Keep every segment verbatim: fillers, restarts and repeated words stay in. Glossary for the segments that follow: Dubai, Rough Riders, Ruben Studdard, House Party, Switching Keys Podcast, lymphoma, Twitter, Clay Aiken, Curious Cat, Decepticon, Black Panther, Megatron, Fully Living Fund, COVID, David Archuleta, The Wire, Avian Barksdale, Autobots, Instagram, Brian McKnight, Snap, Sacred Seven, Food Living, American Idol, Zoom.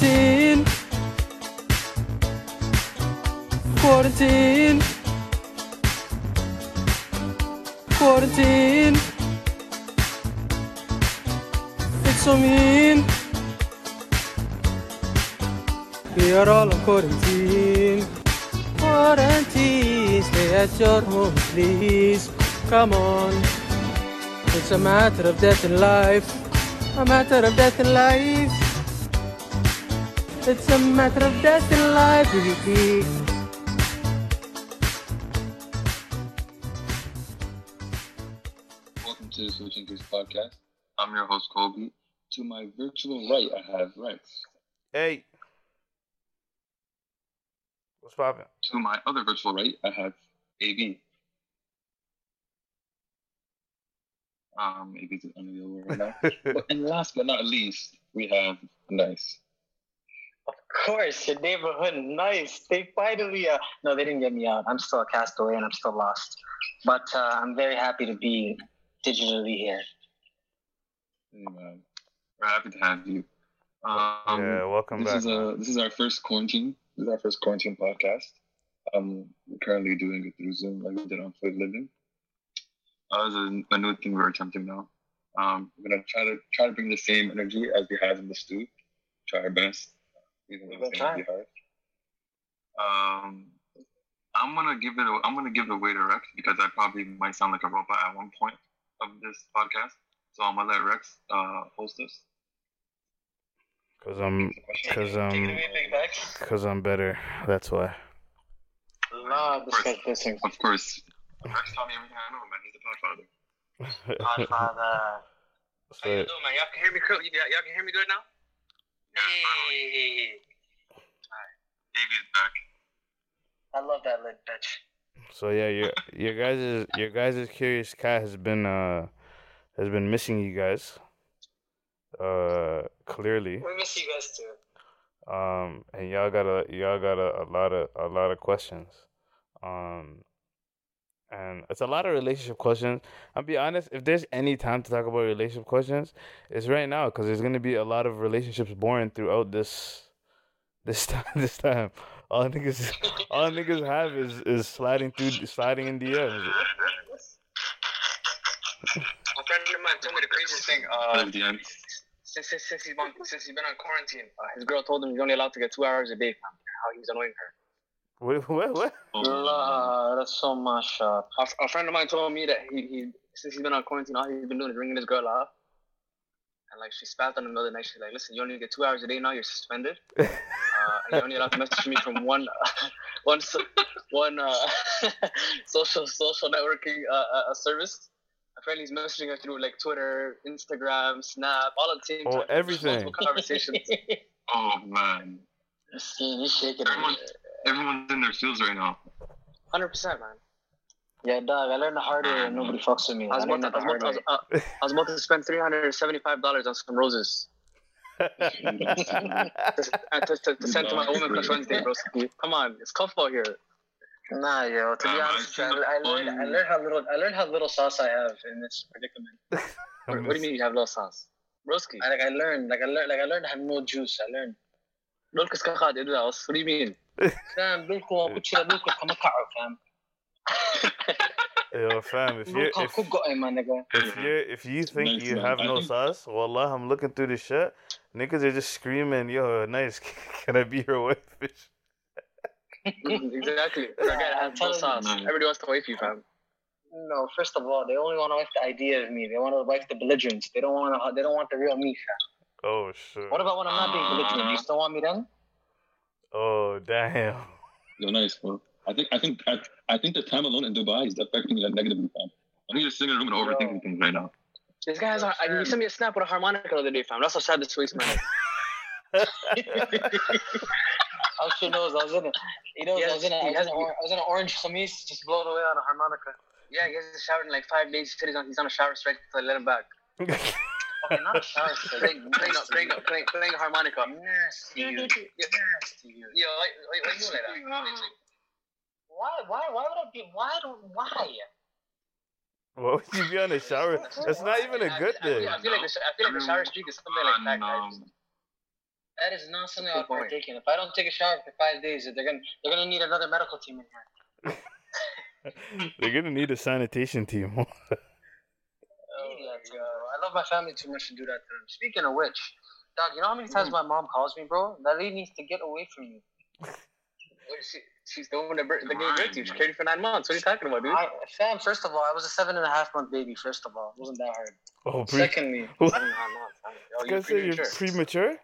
Quarantine. Quarantine. Quarantine. It's so mean. We are all on quarantine. Quarantine. Stay at your home, please. Come on. It's a matter of death and life. A matter of death and life. It's a matter of death and life, baby. Welcome to the Switching Keys Podcast. I'm your host, Colby. To my virtual right, I have Rex. Hey. What's poppin'? To my other virtual right, I have A B. Um, A B's unavailable right now. But, and last but not least, we have Nice. Of course, your neighborhood, Nice. They finally, uh, no, they didn't get me out. I'm still a castaway and I'm still lost. But uh, I'm very happy to be digitally here. Hey, man. We're happy to have you. Um, yeah, welcome this back. Is a, this is our first quarantine. This is our first quarantine podcast. Um, we're currently doing it through Zoom, like we did on Food Living. Uh, this is a new thing we're attempting now. Um, we're gonna try to try to bring the same energy as we had in the studio. Try our best. Even though it's gonna be hard. Um, I'm gonna give it. A, I'm gonna give it away to Rex because I probably might sound like a robot at one point of this podcast. So I'm gonna let Rex uh, host this. Cause I'm, cause I'm, cause I'm better. That's why. Nah, of course. Of course. Rex taught me everything I know, man. He's the Podfather. Podfather. How you doing, man? Y'all can hear me good. Y'all can hear me good now. Hey. Davey's back. I love that lit bitch. So yeah, your your guys is your guys is Curious Cat has been uh has been missing you guys. Uh, clearly. We miss you guys too. Um, and y'all got a y'all got a, a lot of a lot of questions. Um, and it's a lot of relationship questions. I'll be honest, if there's any time to talk about relationship questions, it's right now, because there's going to be a lot of relationships born throughout this this time. This time. All niggas, all niggas have is, is sliding through, sliding in the air. A friend of mine told me the craziest thing. Uh, since, since, since, he's been, since he's been on quarantine, uh, his girl told him he's only allowed to get two hours a day from how he's annoying her. What? What? What? Uh, that's so much. Uh, a, a friend of mine told me that he, he since he's been on quarantine, all he's been doing is ringing his girl up. And like she spazzed on him the other night. She's like, "Listen, you only get two hours a day now. You're suspended. Uh, and you're only allowed to message me from one, uh, one, so, one uh, social social networking uh, uh, service." Apparently, he's messaging her through like Twitter, Instagram, Snap, all at the same time. Oh, everything. Conversations. Oh man. See, you shaking. Everyone's in their fields right now. one hundred percent, man. Yeah, dog. I learned the hard way and nobody fucks with me. I was, I about, to, I was, about, to, I was, uh, I was about to spend three hundred seventy-five dollars on some roses. to, to, to send to my woman for Wednesday, bro. Come on, it's comfortable out here. Nah, yo. To be um, honest, I, I, learned, I learned how little I learned how little sauce I have in this predicament. What, what do you mean you have little sauce? Broski. I, like I learned, like I learned, like I learned I have no juice. I learned. What do you mean? Fam, yo, fam, if you if, if you if you think you have no sauce, wallah, I'm looking through this shit. Niggas are just screaming, yo, Nice, can I be your wife? Exactly. I gotta have no sauce. Everybody wants to wife you, fam. No, first of all, they only want to wife the idea of me. They want to wife the belligerents. They don't want to. They don't want the real me, fam. Oh shit. What about when I'm not being belligerent? You still want me then? Oh damn! Yo, Nice, bro. I think I think I, I think the time alone in Dubai is affecting me negatively, fam. I think you're sitting in a room and overthinking things right now. This guy's. Yes, I, you sent me a snap with a harmonica the other day, fam. That's how sad this week's man. I'm sure knows I was in a, he knows yes, I was in a, I was, in a or, I was in an orange chemise, just blown away on a harmonica. Yeah, he hasn't showered in like five days. He's on, he's on a shower strike, so I let him back. Okay, not a shower strike. Playing, playing, playing, playing, playing a harmonica. Nasty. You. Nasty. You. Yo, why, why, why you like that? Why, why, why would I be? Why don't? Why? Why would you be on a shower? That's not even a good thing. I feel, I feel like the, I feel like the shower streak is something like that. Guys. That is not something I'd partake in. If I don't take a shower for five days, they're gonna they're gonna need another medical team in here. They're gonna need a sanitation team. Oh my god! I love my family too much to do that to them. Speaking of which, dog, you know how many times my mom calls me, bro? That lady needs to get away from you. she, she's the one that gave birth to you. She carried you for nine months. What are you talking about, dude? I, fam, first of all, I was a seven and a half month baby. First of all, it wasn't that hard. Oh, pre- secondly, seven and a half months. I mean, oh, you say you're premature.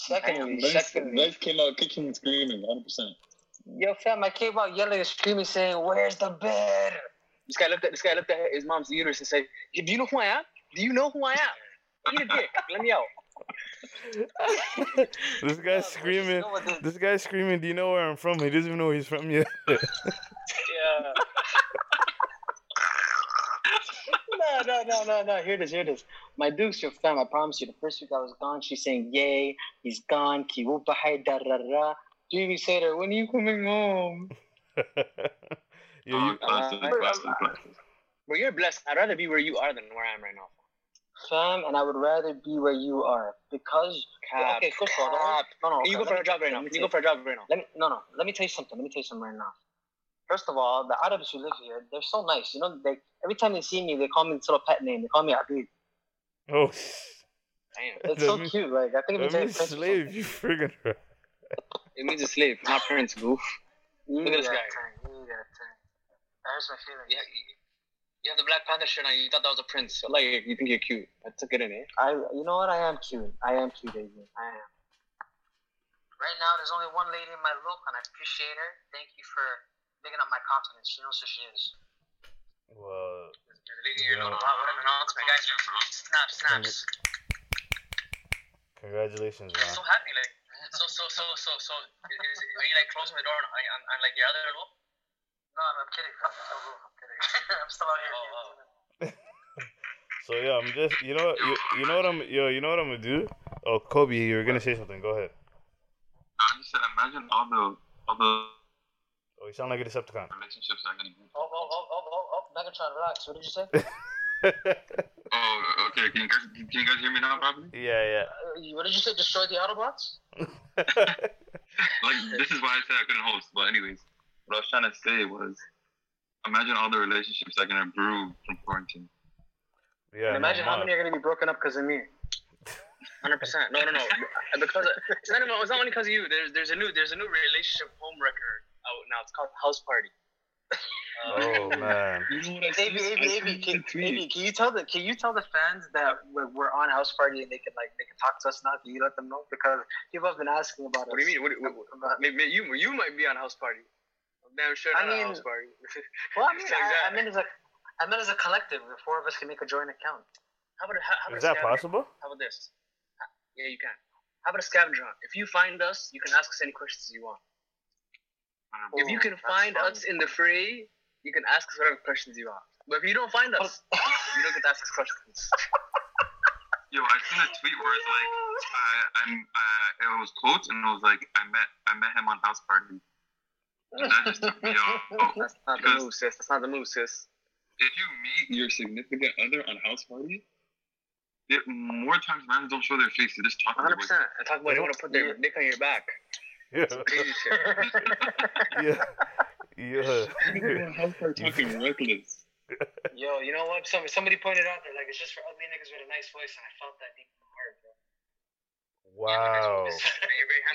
Secondly, Life, secondly, Life came out kicking and screaming, one hundred percent. Yo, fam, I came out yelling and screaming, saying, "Where's the bed?" This guy looked at this guy looked at his mom's uterus and said, "Do you know who I am? Do you know who I am? Eat a dick. Let me out." This guy's screaming. This guy's screaming. Do you know where I'm from? He doesn't even know where he's from yet. Yeah. No, no, no, no, no. Here it is, here it is. My dukes, your fam, I promise you, the first week I was gone, she's saying, "Yay, he's gone. Ki wo bahai da da da." Jimmy said, "When are you coming home?" Yeah, you, uh, classes, uh, classes, classes. Well, you're blessed. I'd rather be where you are than where I am right now. Fam, and I would rather be where you are because... Cap, okay, first of all, no, no. Okay, you go for a job right now. You go for a job right now. Let me, no, no. Let me tell you something. Let me tell you something right now. First of all, the Arabs who live here, they're so nice. You know, they every time they see me, they call me this little pet name. They call me Abid. Oh, damn! It's that so means, cute. Like I think it means, means slave. You friggin' her. It means a slave, not parents. Goof. Look at this guy. Turn, you That's my feeling. Yeah, you, you have the Black Panther shirt on. You thought that was a prince. So, like you think you're cute. That's a good in it. I, you know what? I am cute. I am cute, Adrian. I am. Right now, there's only one lady in my look, and I appreciate her. Thank you for picking up my confidence. She knows who she is. Well, you know, guys, snap, snaps. Congratulations, man. I'm so happy, like, so, so, so, so, so. Is, are you like closing the door and, and, and like your other roof? No, no, I'm kidding. I'm, no roof, I'm kidding. I'm still out here. Oh, oh. So yeah, I'm just, you know, you, you know what I'm, yo, you know what I'm gonna do? Oh, Kobe, you were gonna say something. Go ahead. I just said, imagine all the, all the. Oh, you sound like a Decepticon. Relationships are going to be... Oh, oh, oh, oh, oh, oh, Megatron, relax. What did you say? Oh, okay. Can you, guys, can you guys hear me now, probably? Yeah, yeah. Uh, what did you say? Destroy the Autobots? Like, this is why I said I couldn't host. But anyways, what I was trying to say was, imagine all the relationships that are going to brew from quarantine. Yeah. And imagine no, how many are going to be broken up because of me. one hundred percent. No, no, no. Because of, it's, not, it's not only because of you. There's, there's, a new, there's a new relationship homewrecker. Oh, now it's called House Party. Oh man! Davey, Davey, can, can you tell the can you tell the fans that we're, we're on House Party and they can like they can talk to us now? Can you let them know because people have been asking about it. What us. do you mean? What, what, about, maybe you you might be on House Party. I'm damn sure not I mean, on House Party. Well, I mean, I, I mean as a I mean as a collective, the four of us can make a joint account. How about how, how about is that possible? How about this? Yeah, you can. How about a scavenger hunt? If you find us, you can ask us any questions you want. If Ooh, you can find funny. us in the free, you can ask us whatever questions you want. But if you don't find us, you don't get to ask us questions. Yo, I seen a tweet where it's like, I, I'm, uh, it was quotes and it was like, I met, I met him on House Party. And that just took me out. Oh, that's not the move, sis. That's not the move, sis. If you meet your significant other on House Party, it, more times men don't show their face. They just talk about it. one hundred percent. I talk about they want to put their dick on your back. Yeah. yeah. Yeah. We're talking reckless. Yo, you know what? Some, somebody pointed out that like it's just for ugly niggas with a nice voice, and I felt that deep in my heart, bro. Wow. Yeah,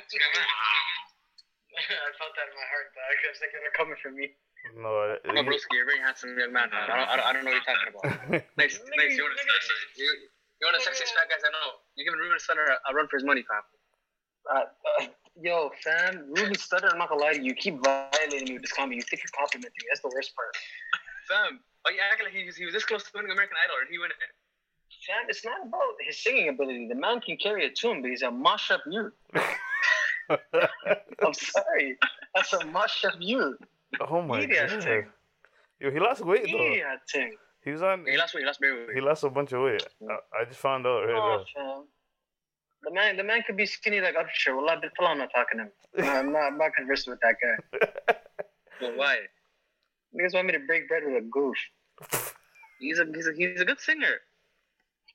I felt that in my heart, dog. I was like, they're coming for me. No, I'm a broski. You're a very handsome young man. I don't, I don't know what you're talking about. Nice, nice. You're one of the sexiest. You're one of the sexiest fat guys I know. You're giving Ruben Studdard a, a run for his money, fam. Uh, uh, Yo, fam, Ruben Studdard, I'm not gonna lie to you. You keep violating me with this comment. You think you're complimenting me. That's the worst part. Fam, oh, you act like he was, he was this close to winning American Idol, and he won it. Fam, it's not about his singing ability. The man can carry a tune, but he's a mash-up youth. I'm sorry. That's a mash-up youth. Oh, my God. Yo, he lost weight, though. Yeah, thing. He was on... He lost weight. He lost weight. He lost a bunch of weight. I, I just found out right now. Oh, fam. The man, the man could be skinny like Upshur. Well, I'm not talking to him. No, I'm not, I'm not conversing with that guy. But why? You guys want me to break bread with a goof? He's a, he's a, he's a good singer.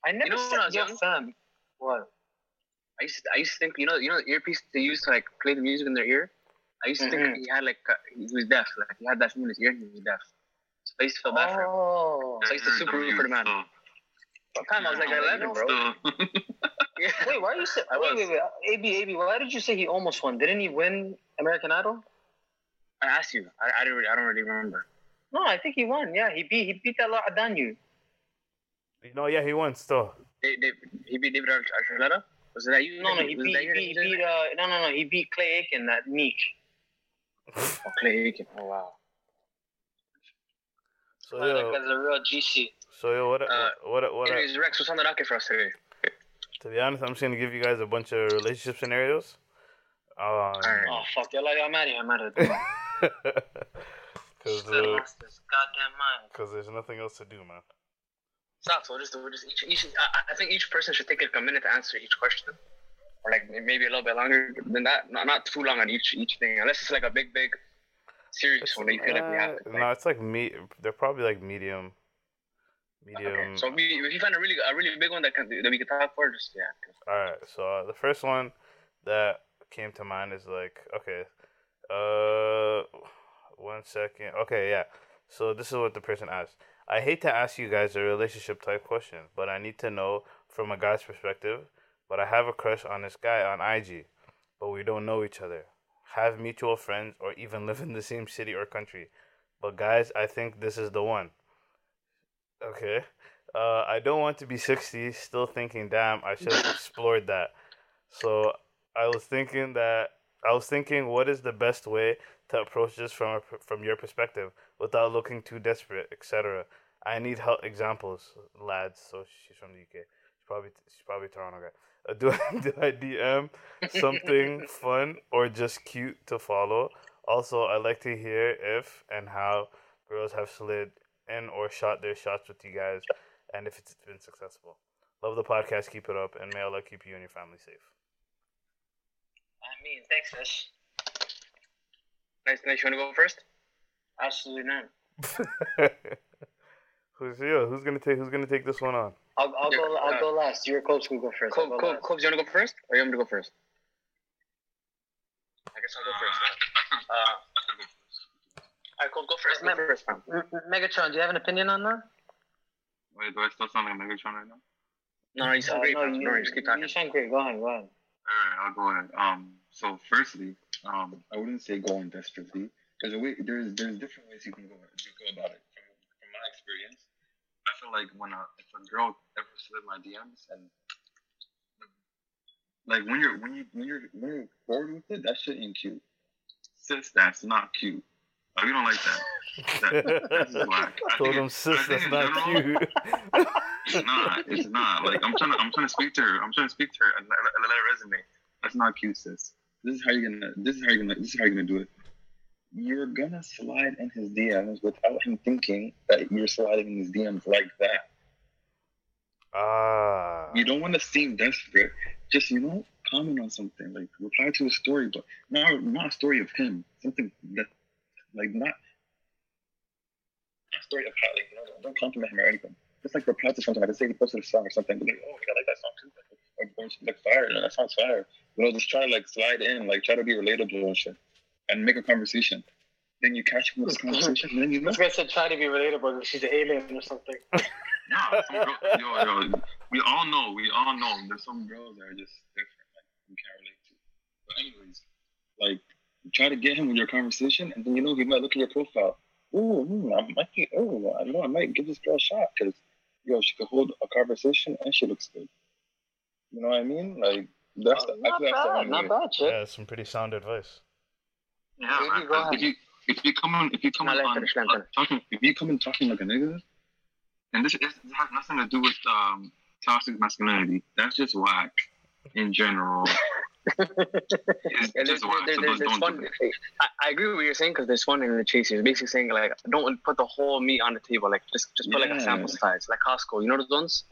I never you know said, yo, fam. What? I used to, I used to think, you know, you know the earpiece they used to like play the music in their ear. I used to mm-hmm. think he had like uh, he was deaf, like he had that thing in his ear and he was deaf. So I used to feel bad for him. So I used to super root for the man. What so, time I was like eleven, bro. So. Yeah. Wait, why are you say? I wait, was. wait, wait, AB, AB. Why did you say he almost won? Didn't he win American Idol? I asked you. I I don't really, I don't really remember. No, I think he won. Yeah, he beat he beat that lot of Danu. No, yeah, he won still. They, they, he beat David Archuleta? Was that you? No, no, he was beat, he beat, he beat uh, no, no, no, he beat Clay Aiken, that meek. Oh, Clay Aiken, oh, wow. So, well, yo, that guy's a real G C. So, yo, what, uh, what, what, what? Anyways, Rex, what's on the docket for us today? To be honest, I'm just going to give you guys a bunch of relationship scenarios. Um, All right. Oh, fuck, y'all, I'm out of here, I'm out of here. Because uh, there's nothing else to do, man. Stop. So we'll just, we'll just each, each, I, I think each person should take like a minute to answer each question, or like maybe a little bit longer than that. Not, not too long on each each thing, unless it's like a big, big, serious it's, one that you feel uh, like we have. To, like, no, it's like me. They're probably like medium, medium. Okay. So we, if you find a really a really big one that can that we can talk for, just yeah. All right. So uh, the first one that came to mind is like okay, uh, one second. Okay, yeah. So this is what the person asked. I hate to ask you guys a relationship type question, but I need to know from a guy's perspective. But I have a crush on this guy on I G, but we don't know each other, have mutual friends, or even live in the same city or country. But guys, I think this is the one. Okay. Uh, I don't want to be sixty, still thinking, damn, I should have explored that. So I was thinking that, I was thinking, what is the best way to approach this from a, from your perspective without looking too desperate, et cetera. I need help examples, lads. So she's from the U K. She's probably she's probably Toronto guy. Uh, do I do I D M something fun or just cute to follow? Also, I'd like to hear if and how girls have slid in or shot their shots with you guys, and if it's been successful. Love the podcast. Keep it up, and may Allah keep you and your family safe. I mean, thanks, Ash. Nice, nice. You want to go first? Absolutely not. Who's you? Who's gonna take? Who's gonna take this one on? I'll, I'll go. I'll uh, go last. Your coach will go first. Coach, go coach, coach, you want to go first, or you want me to go first? I guess I'll go first. Uh, I coach, go first. Go first. Megatron, do you have an opinion on that? Wait, do I still sound like Megatron right now? No, no, you sound uh, great. No, you, no, you just keep talking. You sound great. Go ahead. Go ahead. All right, I'll go ahead. Um, so firstly, um, I wouldn't say go in desperately. There's a way. There's there's different ways you can go, you go about it. From, from my experience, I feel like when a if a girl ever slid my D Ms and like when you're when you when you're when you're bored with it, that shit ain't cute. Sis, that's not cute. Like, we don't like that. that that's black. I told him, sis, that's not general, cute. It's not. It's not. Like I'm trying to I'm trying to speak to her. I'm trying to speak to her and let, let her resonate. That's not cute, sis. This is how you're gonna. This is how you're gonna. This is how you're gonna do it. You're gonna slide in his D Ms without him thinking that you're sliding in his D Ms like that. Ah. Uh, you don't want to seem desperate. Just, you know, comment on something. Like, reply to a story, but not, not a story of him. Something that, like, not a story of how, like, you know, don't compliment him or anything. Just, like, reply to something. Like, say he posted a song or something. But, like, oh, I like that song too. Like, or, like, fire. That sounds fire. You know, just try to, like, slide in. Like, try to be relatable and shit. And make a conversation. Then you catch up with this conversation, and then you know. This guy said try to be relatable, she's an alien or something. Nah, some girl, yo, yo, we all know, we all know. There's some girls that are just different, like, we can't relate to. But anyways, like, try to get him with your conversation, and then you know he might look at your profile. Ooh, ooh I might, ooh, I know I might give this girl a shot, because, yo, she could hold a conversation, and she looks good. You know what I mean? Like, that's the, not bad, that's the not bad, shit. Yeah, that's some pretty sound advice. Yeah, man. Like, if you if you come on if you come on, on uh, talking if you come in talking like a nigga, and this, this has nothing to do with um toxic masculinity. That's just whack in general. It's yeah, just whack. There, so there's, don't, there's don't one, do I, I agree with what you're saying because there's one in the chase. You're basically saying like don't put the whole meat on the table. Like just just put yeah. like a sample size, like Costco. You know those ones.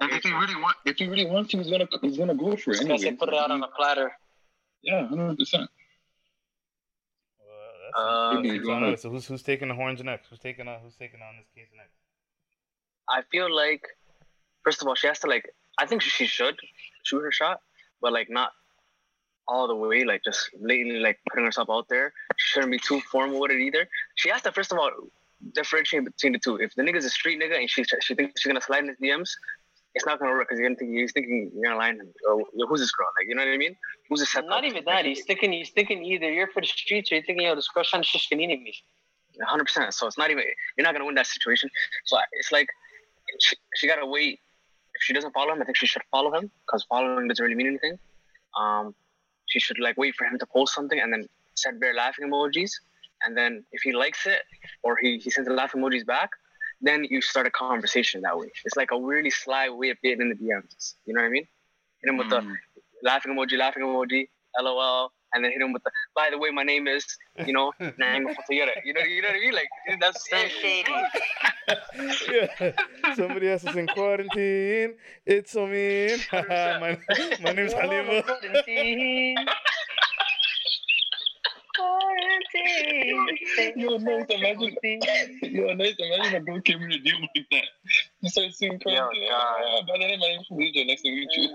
And if he really want, if he really wants to, he's gonna he's gonna go for it. Anyway. Say put it out on a platter. Yeah, hundred percent. Uh, so, so who's who's taking the horns next? Who's taking on who's taking on this case next? I feel like, first of all, she has to like. I think she should shoot her shot, but like not all the way, like just blatantly like putting herself out there. She shouldn't be too formal with it either. She has to, first of all, differentiate between the two. If the nigga's a street nigga and she she thinks she's gonna slide in his D Ms, it's not gonna work because you're gonna think he's thinking you're gonna lie to him. Oh, yo, who's this girl? Like, you know what I mean? Who's this? Not even that. He's thinking. He's thinking either you're for the streets or you're thinking, yo, this girl's trying to shish panini me. one hundred percent. So it's not even. You're not gonna win that situation. So it's like she, she gotta wait. If she doesn't follow him, I think she should follow him because following doesn't really mean anything. Um, she should like wait for him to post something and then set bare laughing emojis. And then if he likes it or he, he sends the laugh emojis back, then you start a conversation that way. It's like a weirdly sly way of getting in the D Ms. You know what I mean? Hit him with mm. the laughing emoji, laughing emoji, L O L, and then hit him with the, by the way, my name is, you know, name of Toyota. You know, you know what I mean? Like, that's so shady. Yeah. Somebody else is in quarantine. It's so mean. my, my name's Halima. Quarantine. Yo, nice, imagine, yo, nice, imagine a girl came in a deal like that. You start singing crazy. Yeah, by the way, my name's Felicia, next thing you choose.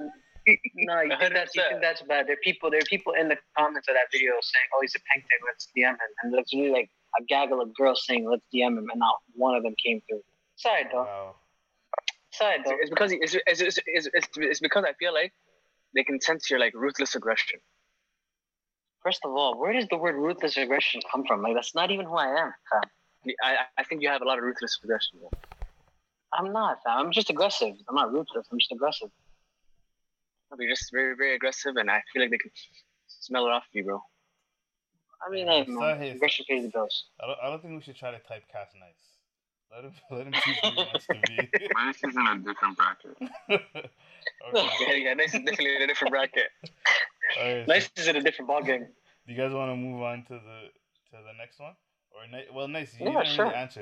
No, you think, that's, you think that's bad. There are people There are people in the comments of that video saying, oh, he's a pancake, let's D M him. And there's really like a gaggle of girls saying, let's D M him, and not one of them came through. Sorry, though. Wow. Sorry, though. It's because, it's, it's, it's, it's, it's, it's because I feel like they can sense your like ruthless aggression. First of all, where does the word ruthless aggression come from? Like, that's not even who I am, fam. I, I think you have a lot of ruthless aggression. Bro. I'm not, fam. I'm just aggressive. I'm not ruthless. I'm just aggressive. You're just very, very aggressive, and I feel like they can smell it off of you, bro. I mean, yeah, I hey, aggression pays the bills. I don't, I don't think we should try to typecast nice. Let him, let him choose who he wants to be. Nice is in a different bracket. Okay. Yeah, yeah, nice is definitely in a different bracket. Right, nice so, is in a different ballgame. Do you guys want to move on to the to the next one, or well, nice you yeah, didn't sure. really answer,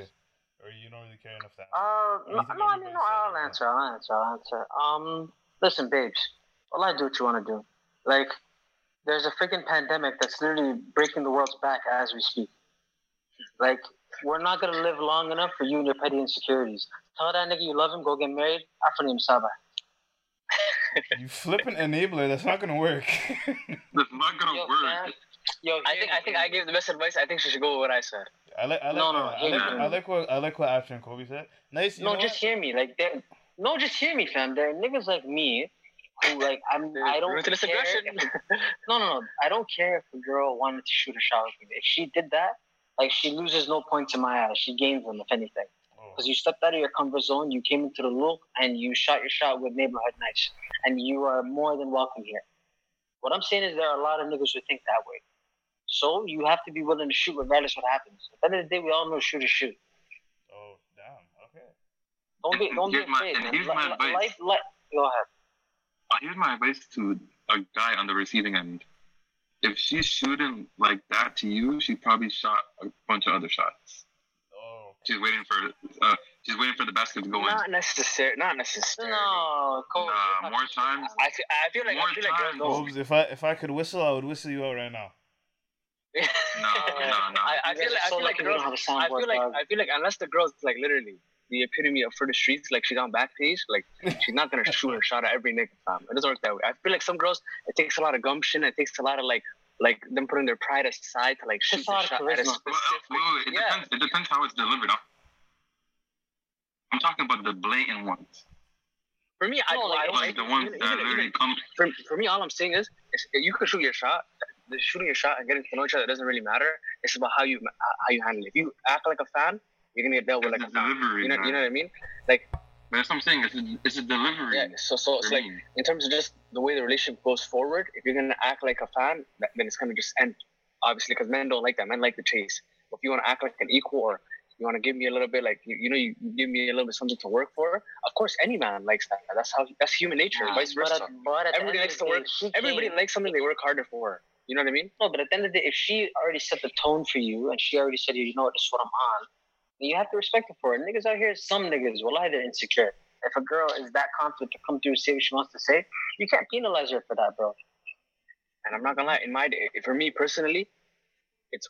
or you don't really care enough to answer? Uh, no, I mean, no, I'll answer, I'll answer, I'll answer. Um, listen, babes, well, I do what you want to do. Like, there's a freaking pandemic that's literally breaking the world's back as we speak. Like, we're not gonna live long enough for you and your petty insecurities. Tell that nigga you love him, go get married. After him, Saba. You flip an enabler. That's not gonna work. That's not gonna yo, work. Man. Yo, I think I think I gave the best advice. I think she should go with what I said. I like. I like no, no, I, like, I like what I like what After and Kobe said. Nice. You no, just what? hear me. Like, no, just hear me, fam. There are niggas like me who like I'm. I don't care. If, no, no, no. I don't care if a girl wanted to shoot a shot with me. If she did that, like, she loses no points in my eyes. She gains them, if anything. Because you stepped out of your comfort zone, you came into the loop, and you shot your shot with neighborhood nights. And you are more than welcome here. What I'm saying is there are a lot of niggas who think that way. So you have to be willing to shoot regardless what happens. At the end of the day, we all know shoot is shoot. Oh, damn. Okay. Don't be, don't here's be afraid, my, man. Here's li- my advice. Life, life, go ahead. Uh, here's my advice to a guy on the receiving end. If she's shooting like that to you, she probably shot a bunch of other shots. She's waiting for uh, she's waiting for the basket to go in. Not necessary. Not necessary. No, Cole, nah, more times. I feel, I feel like more I feel times. Like Cobes, if I if I could whistle, I would whistle you out right now. no, no, no. I, I feel like I feel like girls. I feel like I feel like unless the girl's like literally the epitome of for the streets, like she's on Backpage, like she's not gonna shoot her shot at every nigga time. It doesn't work that way. I feel like some girls, it takes a lot of gumption. It takes a lot of like. Like, them putting their pride aside to, like, shoot the shot at a specific... Well, wait, wait, it, yeah. depends, it depends how it's delivered. I'm, I'm talking about the blatant ones. For me, I, no, I don't... Like, I, the ones even, that even, literally even, come... For, for me, all I'm saying is, is, you can shoot your shot. The shooting your shot and getting to know each other doesn't really matter. It's about how you how you handle it. If you act like a fan, you're going to get dealt with it's like a fan. You know, you know what I mean? Like... But that's what I'm saying. It's a, it's a delivery. Yeah. So, so it's like in terms of just the way the relationship goes forward. If you're gonna act like a fan, then it's gonna just end. Obviously, because men don't like that. Men like the chase. But if you wanna act like an equal, or you wanna give me a little bit, like you, you know, you give me a little bit something to work for. Of course, any man likes that. That's how. That's human nature. Yeah, vice versa. But at, but at everybody likes to work. Everybody came. likes something they work harder for. You know what I mean? No, but at the end of the day, if she already set the tone for you, and she already said, you know what, this is what I'm on. You have to respect it for it. Niggas out here, some niggas will lie, they're insecure. If a girl is that confident to come through and say what she wants to say, you can't penalize her for that, bro. And I'm not gonna lie, in my day, for me personally, it's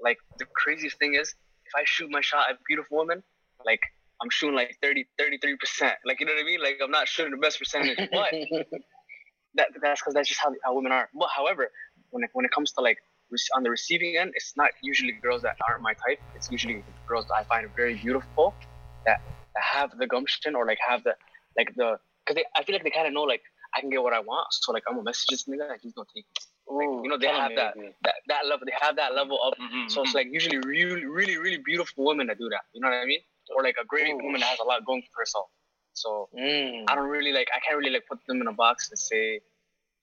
like the craziest thing is if I shoot my shot at a beautiful woman, like I'm shooting like thirty, thirty-three percent. Like, you know what I mean? Like, I'm not shooting the best percentage. But that that's because that's just how, how women are. But however, when it, when it comes to like on the receiving end, it's not usually girls that aren't my type. It's usually girls that I find very beautiful, that, that have the gumption or like have the like the because I feel like they kind of know like I can get what I want. So like I'm gonna message this nigga and he's gonna take it. Ooh, you know, they have that, that that level. They have that level of. Mm-hmm, so it's like usually really, really, really beautiful women that do that. You know what I mean? Or like a great Ooh. woman that has a lot going for herself. So mm. I don't really like. I can't really like put them in a box and say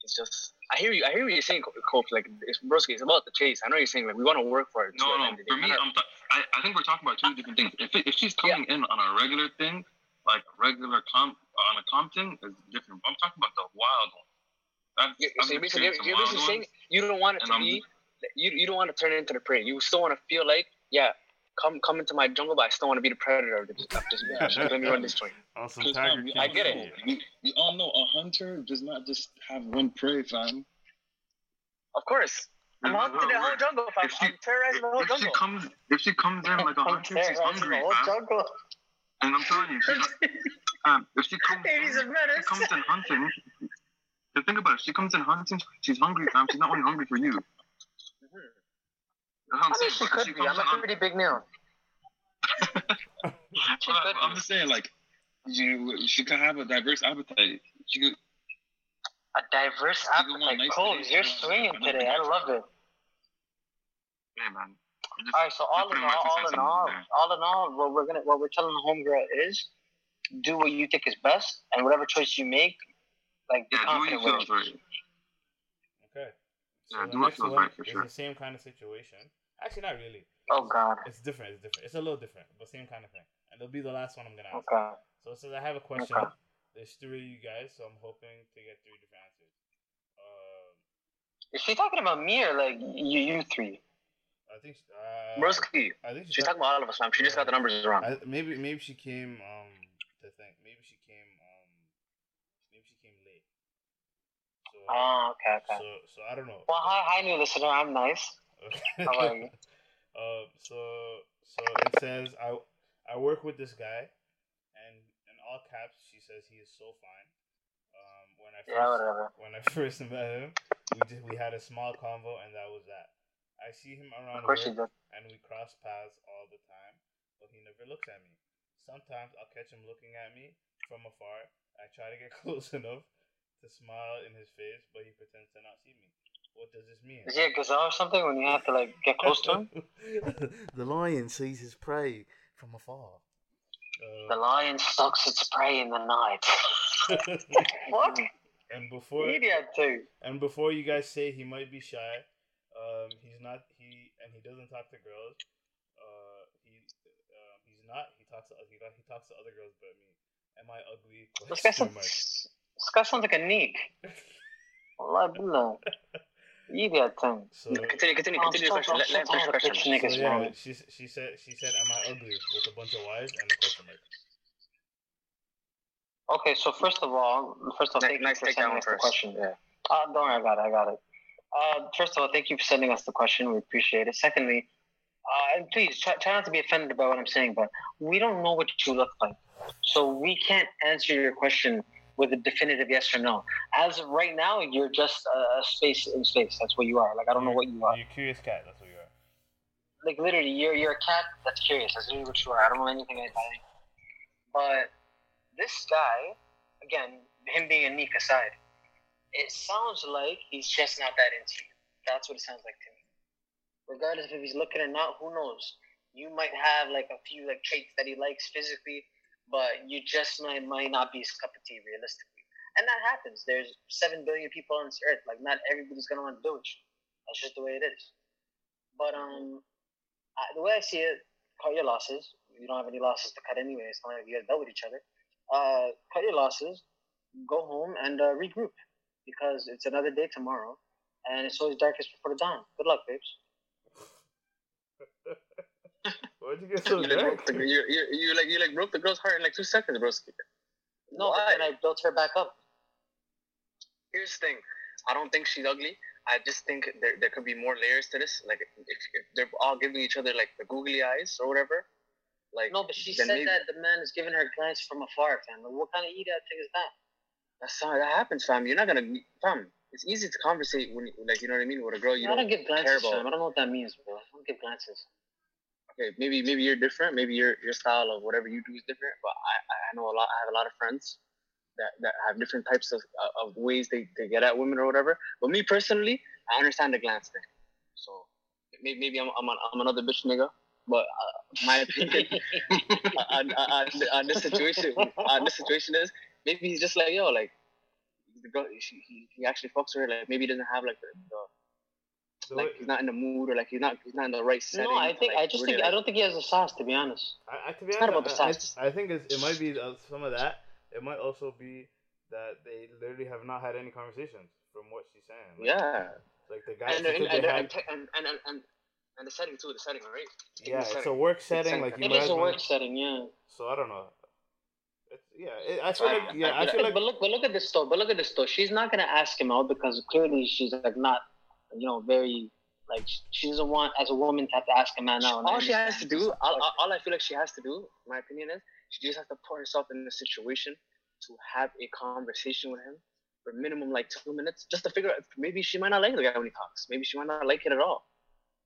it's just. I hear you. I hear what you're saying, Coach. Like, it's broski. It's about the chase. I know you're saying like we want to work for it. No, no. End of the day. For me, I'm th- I, I think we're talking about two different things. If it, if she's coming yeah. in on a regular thing, like a regular comp on a comp thing, is different. I'm talking about the wild one. I've, yeah, I've so you're basically, you're basically saying you don't want it to I'm, be, you you don't want to turn into the prey. You still want to feel like, yeah, come come into my jungle, but I still want to be the predator of this. Just, yeah, just let me run this joint. Awesome tiger. I get it. We, we all know a hunter does not just have one prey, fam. Of course. I'm hunting the whole jungle, fam. If she, I'm terrorizing the whole if jungle. She comes, if she comes in like a hunter, she's hungry, fam. And I'm telling you, she's not, um, if she comes, in, she comes in hunting... So think about it. She comes in hunting. She's hungry, fam. She's not only hungry for you. Mm-hmm. I'm I mean, she could she be. I'm a pretty big meal. I'm, I'm just saying, like, you, she could have a diverse appetite. She could, a diverse she appetite. Could nice Cole, you're swinging today. I love it. Yeah, man. Just, all right. So all in all, all in all, there. all in all, what we're gonna, what we're telling the homegirl is, do what you think is best, and whatever choice you make. Like, yeah, do what feels right. Okay. So yeah, do what feels right for sure. It's the same kind of situation. Actually, not really. Oh, God. It's different. It's different. It's a little different, but same kind of thing. And it'll be the last one I'm going to ask. Okay. So it says, I have a question. Okay. There's three of you guys, so I'm hoping to get three different answers. Um, Is she talking about me or, like, you, you three? I think... Uh, Broski. I think she's, she's talking about all of us, man. She yeah. just got the numbers wrong. I, maybe maybe she came... Um, to think. Maybe she came... Oh, okay, okay. So, so I don't know. Well, hi, hi, new listener. I'm nice. How are you? Um, so, so it says I, I work with this guy, and in all caps, she says he is so fine. Um, when I first, yeah, whatever. when I first met him, we just, we had a small convo, and that was that. I see him around work, and we cross paths all the time, but he never looks at me. Sometimes I'll catch him looking at me from afar. I try to get close enough to smile in his face, but he pretends to not see me. What does this mean? Is he a gazelle or something when you have to like get close to him? The lion sees his prey from afar. Uh, the lion stalks its prey in the night. What? And before Media too. And before you guys say he might be shy, um, he's not. He and he doesn't talk to girls. Uh, he uh, he's not. He talks to he, he talks to other girls, but me. Am I ugly? Let's get some. This guy sounds like a neek. Allah billah. Idiot thing. So, continue, continue, continue. Oh, so, let, let, let question. So, yeah, she, she, said, she said, am I ugly? With a bunch of Y's and a question mark. Okay, so first of all, first of all, thank nice, you for sending us first. the question. Yeah. Uh, don't worry, I got it, I got it. Uh, first of all, thank you for sending us the question. We appreciate it. Secondly, uh, and please, try, try not to be offended by what I'm saying, but we don't know what you look like. So we can't answer your question with a definitive yes or no. As of right now, you're just a space in space. That's what you are. Like, I don't you're, know what you are. You're a curious cat. That's what you are. Like, literally, you're you're a cat that's curious. That's literally what you are. I don't know anything about it. But this guy, again, him being a neek aside, it sounds like he's just not that into you. That's what it sounds like to me. Regardless if he's looking or not, who knows? You might have, like, a few, like, traits that he likes physically, but you just might, might not be his cup of tea, realistically. And that happens. There's seven billion people on this earth. Like, not everybody's going to want to do it. That's just the way it is. But um, I, the way I see it, cut your losses. You don't have any losses to cut anyway. It's not like you guys dealt with each other. Uh, cut your losses. Go home and uh, regroup. Because it's another day tomorrow. And it's always darkest before the dawn. Good luck, babes. Why'd you get so dark? You, you, you, you, like, you like broke the girl's heart in like two seconds, broski. No, Why? And I built her back up. Here's the thing. I don't think she's ugly. I just think there there could be more layers to this. Like, if, if they're all giving each other like the googly eyes or whatever. Like, no, but she said maybe... that the man is giving her a glance from afar, fam. Like, what kind of idiot thing is that? That's how that happens, fam. You're not gonna, fam. It's easy to conversate when, like, you know what I mean, with a girl you I don't, don't give glances, care about. Fam. I don't know what that means, bro. I don't give glances. Okay, maybe maybe you're different. Maybe your your style of whatever you do is different. But I, I know a lot. I have a lot of friends that, that have different types of of ways they, they get at women or whatever. But me personally, I understand the glance thing. So maybe maybe I'm I'm, an, I'm another bitch nigga. But uh, my opinion on, on, on this situation on this situation is maybe he's just like, yo, like the girl, she, he he actually fucks her. Like maybe he doesn't have like the, the so like it, he's not in the mood or like he's not he's not in the right setting. No, I think like, I just really think like, I don't think he has the sauce, to be honest. I, I to be it's honest, not about the sauce. I, I think it's, it might be some of that. It might also be that they literally have not had any conversations from what she's saying. Like, yeah, like the guy and and and, had... and and and and. And the setting, too. The setting, right? Yeah, it's setting. a work setting. Like you It is a work setting, yeah. So, I don't know. It's, yeah, it, I feel I, like... Yeah, I, I feel but, like... But look, but look at this, though. But look at this, though. She's not going to ask him out because clearly she's, like, not, you know, very... Like, she doesn't want, as a woman, to have to ask a man out. All she has to do, all, all I feel like she has to do, my opinion is, she just has to put herself in a situation to have a conversation with him for minimum, like, two minutes, just to figure out, maybe she might not like the guy when he talks. Maybe she might not like it at all.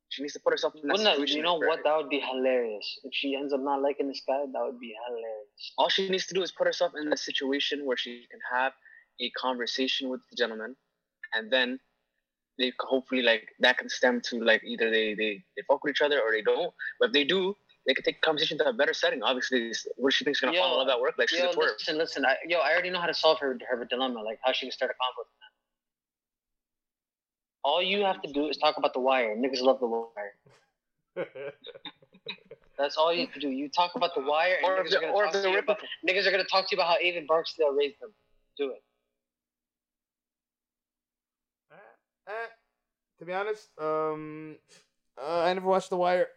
She needs to put herself in that Wouldn't situation. You know what? Her. That would be hilarious. If she ends up not liking this guy, that would be hilarious. All she needs to do is put herself in a situation where she can have a conversation with the gentleman, and then they hopefully like that can stem to like either they they, they fuck with each other or they don't. But if they do, they can take the conversation to a better setting. Obviously, what she thinks is gonna yo, follow all that work. Like she's yo, a twerp. Listen, listen. I, yo, I already know how to solve her her dilemma. Like how she can start a conflict. All you have to do is talk about The Wire. Niggas love The Wire. That's all you have to do. You talk about The Wire, and or niggas, the, are or the about, niggas are going to talk to you about how Avian Barksdale raised them. Do it. Uh, uh, to be honest, um, uh, I never watched The Wire.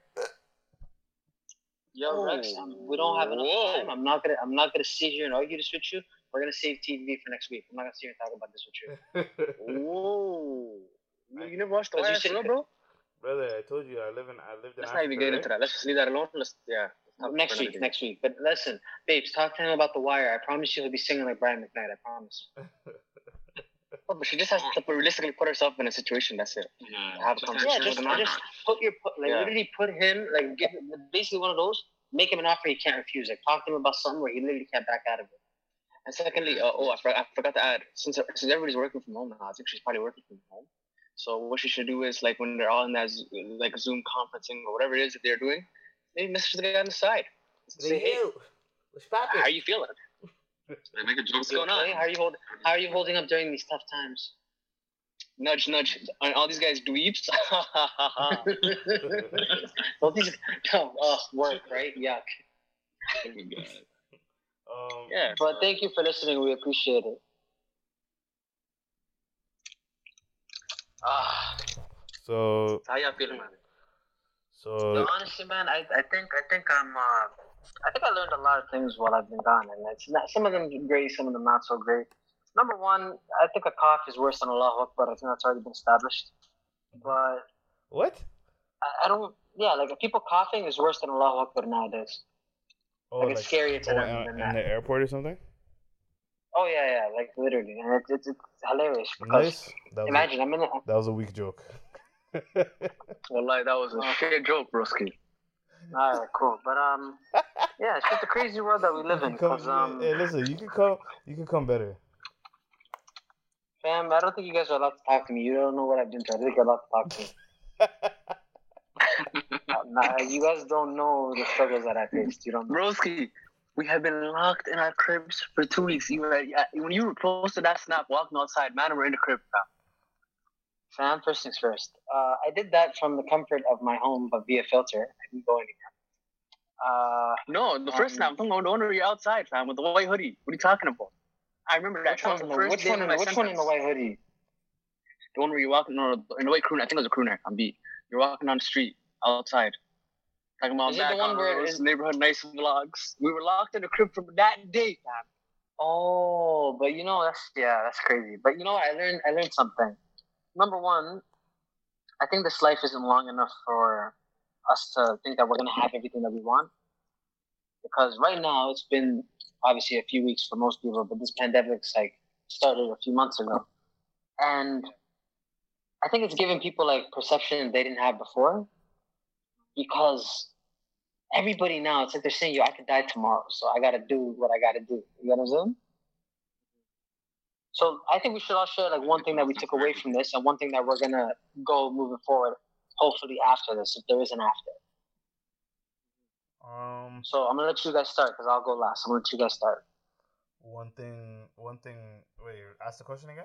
Yo, oh, Rex, I'm, we don't have enough whoa. time. I'm not gonna. I'm not gonna sit here and argue this with you. We're gonna save T V for next week. I'm not gonna sit here and talk about this with you. Whoa. You never watched The Wire, bro, bro? Brother, I told you I live in I lived in Let's Africa, not even get into right? that. Let's just leave that alone. Let's, yeah. Next week, next week. But listen, babes, talk to him about The Wire. I promise you he'll be singing like Brian McKnight. I promise. Oh, but she just has to realistically put herself in a situation. That's it. Yeah, Have a conversation yeah just, with just put your put, like yeah. literally put him like give, basically one of those. Make him an offer he can't refuse. Like talk to him about something where he literally can't back out of it. And secondly, uh, oh, I forgot, I forgot to add. Since since everybody's working from home now, I think she's probably working from home. So what she should do is, like, when they're all in that, like, Zoom conferencing or whatever it is that they're doing, maybe message the guy on the side. Say, hey, what's poppin'? How are you feeling? Make a joke. What's going on? How are you holding? How are you holding up during these tough times? Nudge, nudge. Aren't all these guys dweebs? Don't these no, oh, work, right? Yuck. Oh my God. Um, yeah. But uh, thank you for listening. We appreciate it. Ah. So how y'all feeling, man? So no, honestly, man, I, I think I think I'm uh, I think I learned a lot of things while I've been gone, and it's not, some of them great, some of them not so great. Number one, I think a cough is worse than a Allahu Akbar, but I think that's already been established. But what? I, I don't. Yeah, like people coughing is worse than a Allahu Akbar nowadays. Oh, like, like it's scarier to oh, them in, than that. In the airport or something. Oh yeah, yeah, like literally, and it's it's, it's hilarious because nice. imagine a, I'm in. A, that was a weak joke. Well, like that was a shit joke, broski. All right, cool, but um, yeah, it's just a crazy world that we live in. Come, cause, um, hey, listen, you can come, you can come better. Fam, I don't think you guys are allowed to talk to me. You don't know what I've been through. I think you're allowed to talk to me. Nah, you guys don't know the struggles that I faced. You don't, know. Broski. We have been locked in our cribs for two weeks. You were, when you were close to that snap, walking outside, man, we're in the crib now. Fam, first things first. Uh, I did that from the comfort of my home, but via filter. I didn't go anywhere. Uh, no, the first snap, don't go you're outside, fam, with the white hoodie. What are you talking about? I remember that. Which one, the first which one, in, the, which one in the white hoodie? The one where you're walking no, in the white crooner. I think it was a crooner. I'm beat. You're walking on the street, outside. Talking about back on those neighborhood nice vlogs. We were locked in the crib from that day, man. Oh, but you know that's yeah, that's crazy. But you know what? I learned I learned something. Number one, I think this life isn't long enough for us to think that we're gonna have everything that we want. Because right now it's been obviously a few weeks for most people, but this pandemic's like started a few months ago. And I think it's given people like perception they didn't have before, because everybody now, it's like they're saying, yo, I could die tomorrow, so I got to do what I got to do. You know what I'm saying? So I think we should all share like one thing that we took away from this and one thing that we're going to go moving forward, hopefully after this, if there is an after. Um, so I'm going to let you guys start because I'll go last. I'm going to let you guys start. One thing, one thing, wait, ask the question again?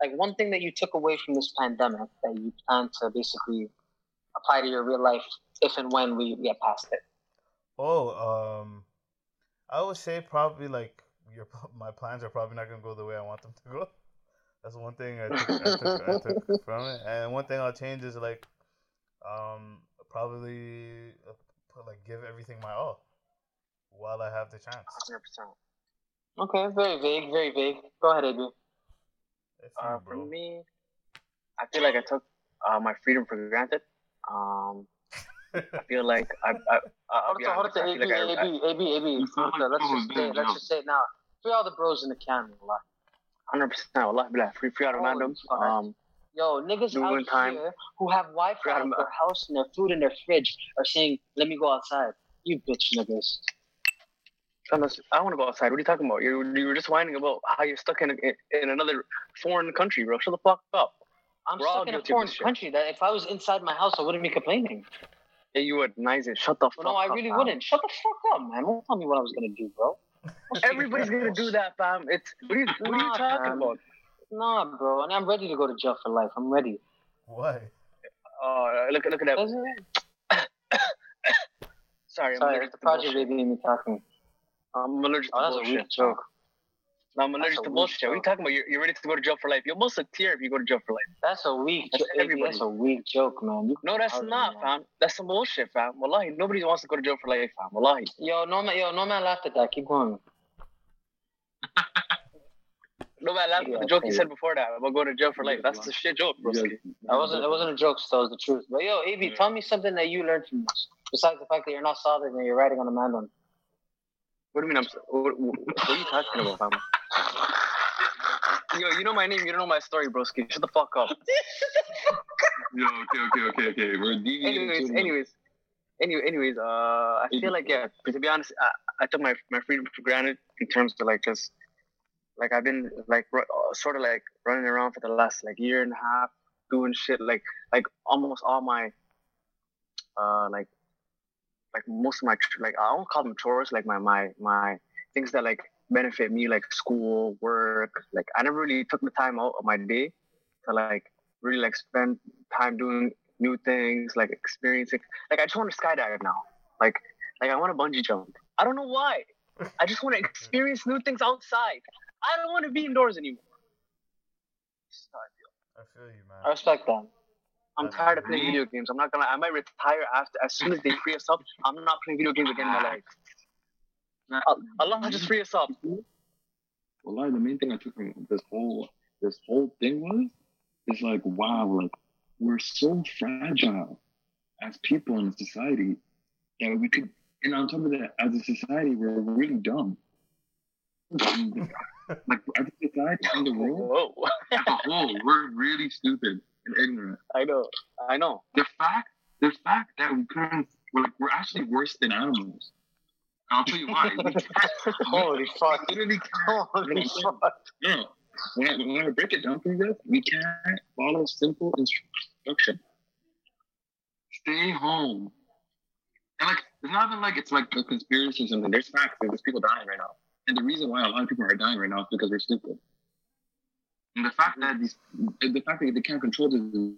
Like one thing that you took away from this pandemic that you plan to basically apply to your real life if and when we get past it. Oh, um, I would say probably like, Your, my plans are probably not going to go the way I want them to go. That's one thing I took, I, took, I took from it. And one thing I'll change is, like, um, probably, uh, like, give everything my all while I have the chance. one hundred percent. Okay, very vague, very vague. Go ahead, Adrian. Uh, for me, I feel like I took uh, my freedom for granted. Um... I feel like I. I, I yeah, hold up to A B, A B, A B, A B. Let's just say, let's just say it now. Free all the bros in the camera, Allah. Hundred percent, Allah, blah. Free, free out of randoms. Um, yo, niggas out time. Here who have Wi-Fi in their house and their food in their fridge are saying, "Let me go outside." You bitch niggas. I don't want to go outside. What are you talking about? You you were just whining about how you're stuck in a, in another foreign country, bro. Shut the fuck up. I'm we're stuck in a foreign country. That if I was inside my house, I wouldn't be complaining. Yeah, you would. Nice. Shut the fuck up. No, I really wouldn't. Shut the fuck up, man. Don't tell me what I was going to do, bro. Everybody's going to do that, fam. It's, what are you, what nah, are you talking man. About? Nah, bro. And I'm ready to go to jail for life. I'm ready. Why? Oh, uh, look, look at that. Sorry, I'm Sorry, allergic to bullshit. Sorry, it's the project baby me talking. I'm allergic oh, to bullshit. That's a weird joke. No, I'm allergic to bullshit. Joke. What are you talking about? You're, you're ready to go to jail for life. You're almost a tear if you go to jail for life. That's a weak joke. That's a weak joke, man. No, that's not, me, fam. That's some bullshit, fam. Wallahi, nobody wants to go to jail for life, fam. Wallahi. Yo, no man, yo, no man laughed at that. Keep going. No man laughed yeah, at the joke you said before that about going to jail for life. That's the shit joke, bro. That wasn't, that wasn't a joke, so it's the truth. But yo, A B, yeah. Tell me something that you learned from this, besides the fact that you're not solid and you're riding on a mandolin. What do you mean? I'm? What, what are you talking about, fam? Yo, you know my name, you don't know my story, broski. Shut the fuck up. Yo, okay, okay, okay, okay. We're deviating. Anyways, anyways, anyway, anyways, uh, I feel like, yeah, to be honest, I, I took my, my freedom for granted in terms of, like, just, like, I've been, like, r- sort of, like, running around for the last, like, year and a half, doing shit, like, like, almost all my, uh, like, like, most of my, like, I don't call them chores, like, my, my, my things that, like, benefit me, like school, work, like I never really took the time out of my day to like really like spend time doing new things, like experiencing, like I just want to skydive now, like like I want to bungee jump. I don't know why. I just want to experience new things outside. I don't want to be indoors anymore. That's how I feel. I feel you, man. I respect that. I'm That's tired of playing video games. I'm not gonna. I might retire after as soon as they free us up. I'm not playing video games again in my life. Allah, just free us up. Well, the main thing I took from this whole this whole thing was, is like, wow, like we're so fragile as people in a society that we could, and on top of that, as a society, we're really dumb. Like as a society in the world, as a whole, we're really stupid and ignorant. I know, I know. The fact, the fact that we couldn't, we're like, we're actually worse than animals. I'll tell you why. Holy fuck. Literally can't. Holy fuck. Yeah. When I, when I break it down for you guys, we can't follow simple instruction. Stay home. And, like, it's not even like it's like a conspiracy or something. There's facts. There's people dying right now. And the reason why a lot of people are dying right now is because they're stupid. And the fact that these, the fact that they can't control the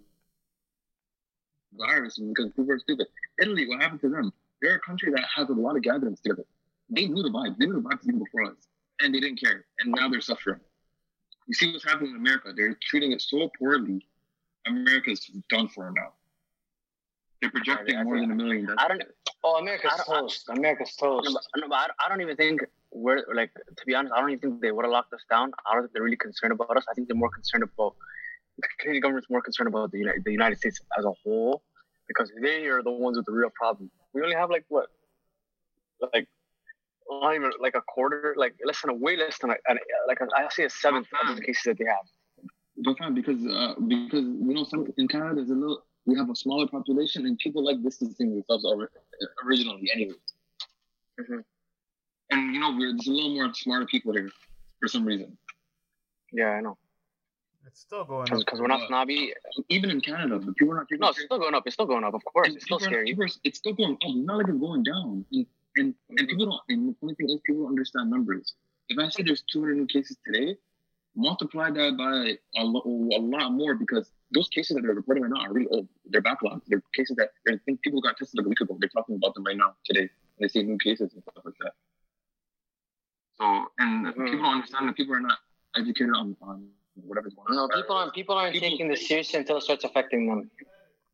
virus is because people are stupid. Italy, what happened to them? They're a country that has a lot of gatherings together. They knew the vibe. They knew the vibe even before us. And they didn't care. And now they're suffering. You see what's happening in America. They're treating it so poorly. America's done for now. They're projecting more than a million. I don't know. Oh, America's toast. America's toast. No, but I don't even think we're, like, to be honest, I don't even think they would have locked us down. I don't think they're really concerned about us. I think they're more concerned about, the Canadian government's more concerned about the United, the United States as a whole, because they are the ones with the real problem. We only have, like, what? Like, not even like a quarter, like less than a way less than a, like a, I see a seventh of the cases that they have. Don't try because uh, because you know some in Canada there's a little we have a smaller population and people like distancing themselves over, originally anyway. Mm-hmm. And you know we're there's a little more smarter people here for some reason. Yeah, I know. It's still going Cause, up. Because we're not snobby. Even in Canada, the people are not... No, it's still going up. It's still going up, of course. And it's still scary. Are, it's still going up. Not like it's going down. And and, and people don't... And the funny thing is, people don't understand numbers. If I say there's two hundred new cases today, multiply that by a, lo- a lot more because those cases that they're reporting right now are really old. They're backlogged. They're cases that... I think people got tested a week ago. They're talking about them right now, today. They see new cases and stuff like that. So... And mm-hmm. people don't understand that people are not educated on... on whatever's going on. No, people aren't people aren't people, taking this seriously until it starts affecting them. one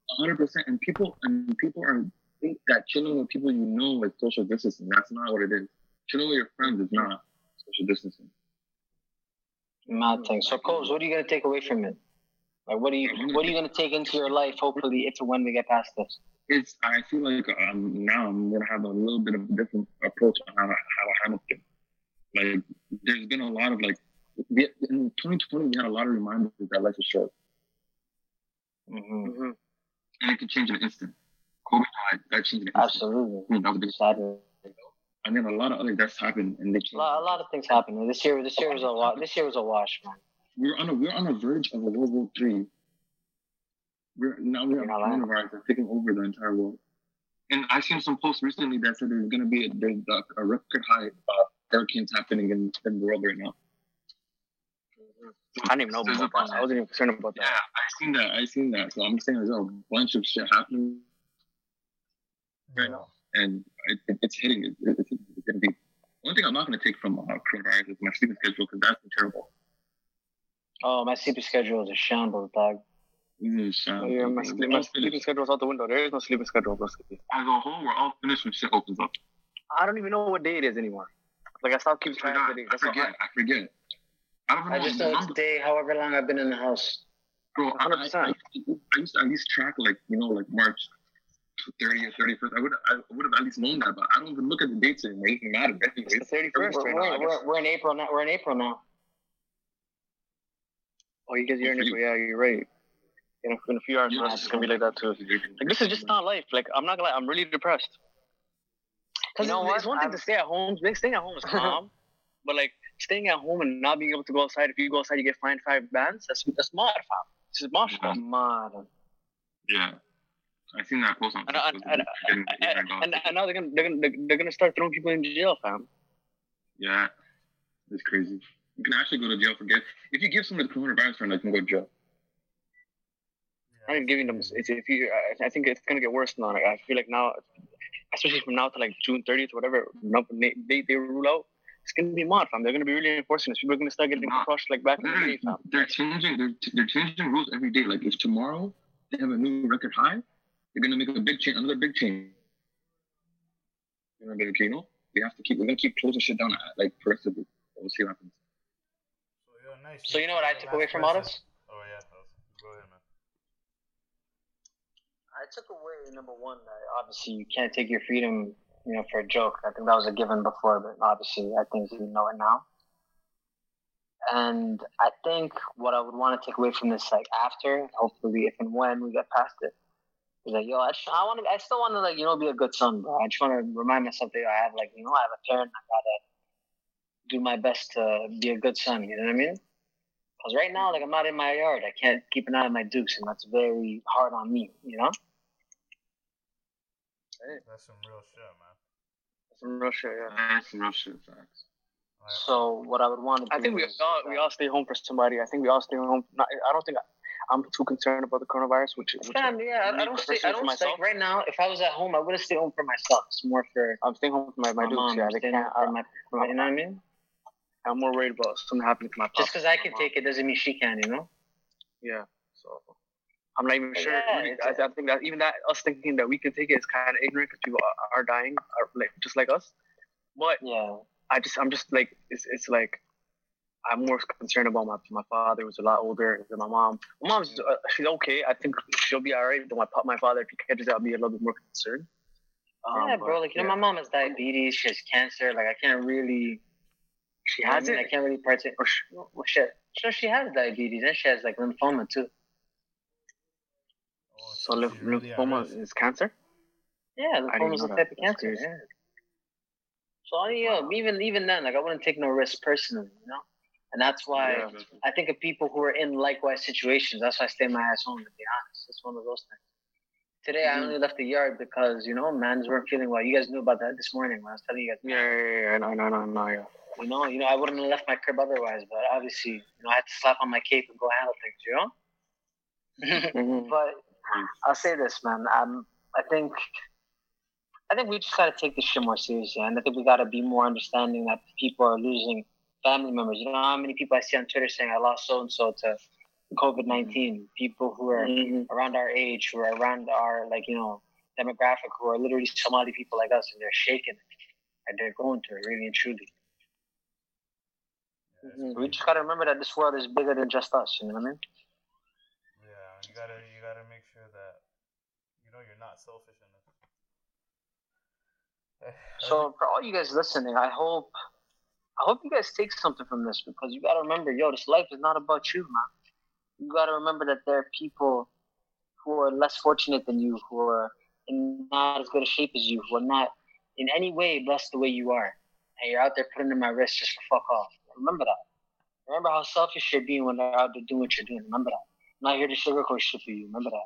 hundred percent and people and people are think that chilling with people you know is social distancing. That's not what it is. Chilling with your friends is not social distancing. Mad thing. So, Coles, what are you gonna take away from it? Like, what are you what are you gonna take into your life? Hopefully, if and when we get past this, it's. I feel like um, now I'm gonna have a little bit of a different approach on how I, how I handle things. Like, there's been a lot of like. In twenty twenty, we had a lot of reminders that life is short. Mm-hmm. And it could change in an instant. COVID, that changed in an instant. Absolutely. I mean, that was big sadness. And then a lot of other deaths happened. And they changed. A lot, a lot of things happened. This year, this year was a wa- This year was a wash, man. We we're on a we we're on a verge of a World War Three. We're now we have coronavirus that's taking over the entire world. And I seen some posts recently that said there's going to be a, there's a record high of hurricanes happening in, in the world right now. I didn't even know about that. I wasn't even concerned about that. Yeah, I seen that. I seen that. So I'm saying there's a bunch of shit happening right now, and it, it, it's hitting. It, it, it's, it's gonna be. One thing I'm not gonna take from uh, coronavirus is my sleeping schedule because that's been terrible. Oh, my sleeping schedule is a shambles, dog. It's a shambles. Yeah, my, sleep, my sleeping schedule is out the window. There is no sleeping schedule, bro. As a whole, we're all finished when shit opens up. I don't even know what day it is anymore. Like I stopped keeping track of the day. I forget. I, I forget. I, I just know it's day, however long I've been in the house. Bro, one hundred percent. I, I, I used to at least track, like, you know, like March thirtieth, thirty-first. I would I would have at least known that, but I don't even look at the dates anymore. It doesn't matter. It's the thirty-first. We're, right we're, we're, we're in April now. We're in April now. Oh, you guys, you're in April. Yeah, you're right. In a, in a few hours, yeah, now, it's going to be like that, too. Like, this is just not life. Like, I'm not going to lie. I'm really depressed. You know what? It's one thing to stay at home. Staying at home is calm. But, like, staying at home and not being able to go outside, if you go outside, you get fined five bands. That's, that's mad, fam. This is mad, fam. Mad. Yeah. I seen that post on and, and, and, and, and, and now they're going to they're gonna, they're gonna start throwing people in jail, fam. Yeah. It's crazy. You can actually go to jail for gifts. If you give someone the coronavirus, they can go to jail. I'm not even giving them... It's, if you, I think it's going to get worse now. Like, I feel like now, especially from now to like June thirtieth or whatever, they, they rule out. It's gonna be mad, fam. They're gonna be really enforcing this. People are gonna start getting nah. crushed like back in the day, fam. They're changing. They're, they're changing rules every day. Like if tomorrow they have a new record high, they're gonna make a big change, another big change. You know, like, you know, we have to keep. We're gonna keep closing shit down, like progressively. We'll see what happens. So, yeah, nice. So you know what I took away from all this? Oh yeah, go ahead, man. I took away number one. That obviously, you can't take your freedom. You know, for a joke. I think that was a given before, but obviously I think you know it now. And I think what I would want to take away from this, like after, hopefully, if and when we get past it, is like, yo, I, just, I want to, I still want to, like, you know, be a good son, bro. I just want to remind myself that I have, like, you know, I have a parent. I gotta do my best to be a good son. You know what I mean? Because right now, like, I'm not in my yard. I can't keep an eye on my dukes, and that's very hard on me. You know. That's some real shit, man. That's some real shit, yeah. That's some real shit, facts. So what I would want to do I think we all we all stay home for somebody. I think we all stay home. Not, I don't think I, I'm too concerned about the coronavirus, which is... Yeah, I, I don't stay, I don't stay right now. If I was at home, I wouldn't stay home for myself. It's more for... I'm staying home for my, my, my dudes, yeah. They can't, uh, my, my, you know what I mean? I'm more worried about something happening to my pops. Just because I can take it doesn't mean she can, you know? Yeah, so... I'm not even sure. Yeah, really, I, I think that even that us thinking that we can take it is kind of ignorant because people are, are dying, are like just like us. But yeah. I just, I'm just like, it's, it's like, I'm more concerned about my my father who's a lot older than my mom. My mom's uh, she's okay. I think she'll be alright. But my my father, if he catches it, I'll be a little bit more concerned. Um, yeah, bro. Like, you yeah. know, my mom has diabetes. She has cancer. Like, I can't really. She has I mean, it. I can't really participate. Or she, well, she, no, she has diabetes, and she has like lymphoma too. Oh, so so lymph- really lymphoma honest. Is cancer. Yeah, lymphoma is a type of cancer. Yeah. So yeah, wow. even even then, like, I wouldn't take no risk personally, you know. And that's why yeah, that's I think of people who are in likewise situations. That's why I stay my ass home, to be honest. It's one of those things. Today, mm-hmm. I only left the yard because, you know, mans weren't feeling well. You guys knew about that this morning when I was telling you guys. Yeah, yeah, yeah. No, no, no, no, yeah. You know, you know, I wouldn't have left my crib otherwise, but obviously, you know, I had to slap on my cape and go handle things, you know? Mm-hmm. But I'll say this, man. Um, I think... I think we just got to take this shit more seriously, and I think we got to be more understanding that people are losing family members. You know how many people I see on Twitter saying, I lost so-and-so to covid nineteen? People who are mm-hmm. around our age, who are around our, like, you know, demographic, who are literally Somali people like us, and they're shaking and they're going through it, really and truly. Mm-hmm. We just got to remember that this world is bigger than just us, you know what I mean? Yeah, you got to you gotta make sure that, you know, you're not selfish enough. So for all you guys listening, I hope I hope you guys take something from this, because you gotta remember, yo, this life is not about you, man. You gotta remember that there are people who are less fortunate than you, who are in not as good a shape as you, who are not in any way blessed the way you are, and you're out there putting them at risk just for fuck off. Remember that. Remember how selfish you're being when they're out there doing what you're doing. Remember that. I'm not here to sugarcoat shit for you. Remember that.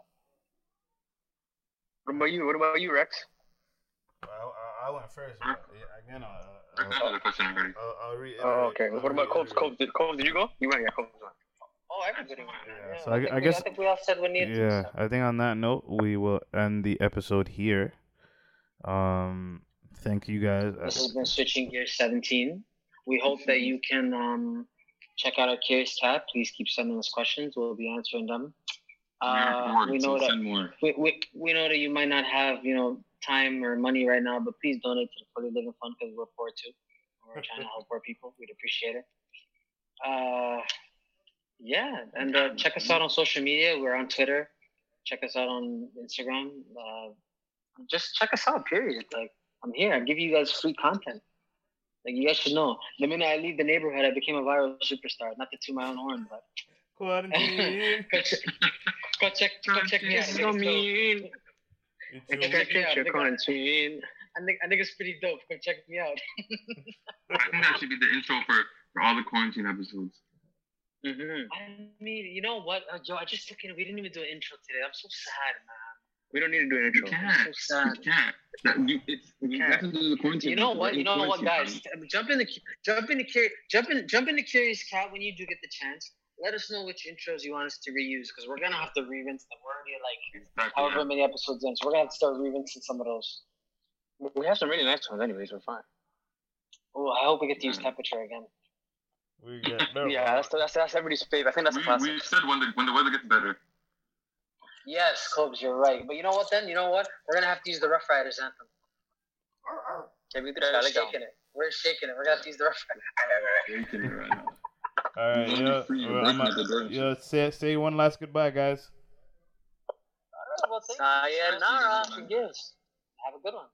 What about you? What about you, Rex? Well, I went first. But again, uh, uh, another question. I'll, I'll reiterate. Oh, okay. I'll what about Cobbs? Cobbs, did you go? You went, yeah, Cobbs went. Oh, everybody went. Yeah, yeah. So I, I, I guess. We, I think we all said we needed. Yeah, I think on that note, we will end the episode here. Um, thank you guys. This has been Switching Gears seventeen. We hope that you can um check out our Curious Cat. Please keep sending us questions. We'll be answering them. Uh, we know that we, we we know that you might not have, you know, time or money right now, but please donate to the Fully Living Fund, because we're poor too. We're trying to help poor people. We'd appreciate it. Uh, yeah, and uh, check us out on social media. We're on Twitter. Check us out on Instagram. Uh, just check us out. Period. Like, I'm here. I give you guys free content. Like, you guys should know. The minute I leave the neighborhood, I became a viral superstar. Not to toot my own horn, but. Quarantine. go check. Go check. Go check me out. So mean. Go check me out. I think I think it's pretty dope. Go check me out. I think that should be the intro for, for all the quarantine episodes. Mm-hmm. I mean, you know what, uh, Joe? I just look at, we didn't even do an intro today. I'm so sad, man. We don't need to do an intro. We can't. I'm so sad. We can't. That, you, it's, we can't. The quarantine. You know what? You know what, guys? Time. Jump in the jump in the jump in jump in the Curious Cat when you do get the chance. Let us know which intros you want us to reuse, because we're gonna have to re-rinse them. We're already like exactly, however yeah. many episodes in, so we're gonna have to start re-rinsing some of those. We have some really nice ones, anyways. We're fine. Oh, I hope we get to use temperature again. We get better. Yeah, that's, that's that's everybody's favorite. I think that's we, a classic. We said when the when the weather gets better. Yes, Cobes, you're right. But you know what? Then you know what? We're gonna have to use the Rough Riders anthem. Yeah, we could start shaking it. We're shaking it. We're gonna have to use the Rough Riders. Shaking it right now. All right, yo, yo, yo, say, say one last goodbye, guys. All right, well, thank you. Sayonara. Have a good one.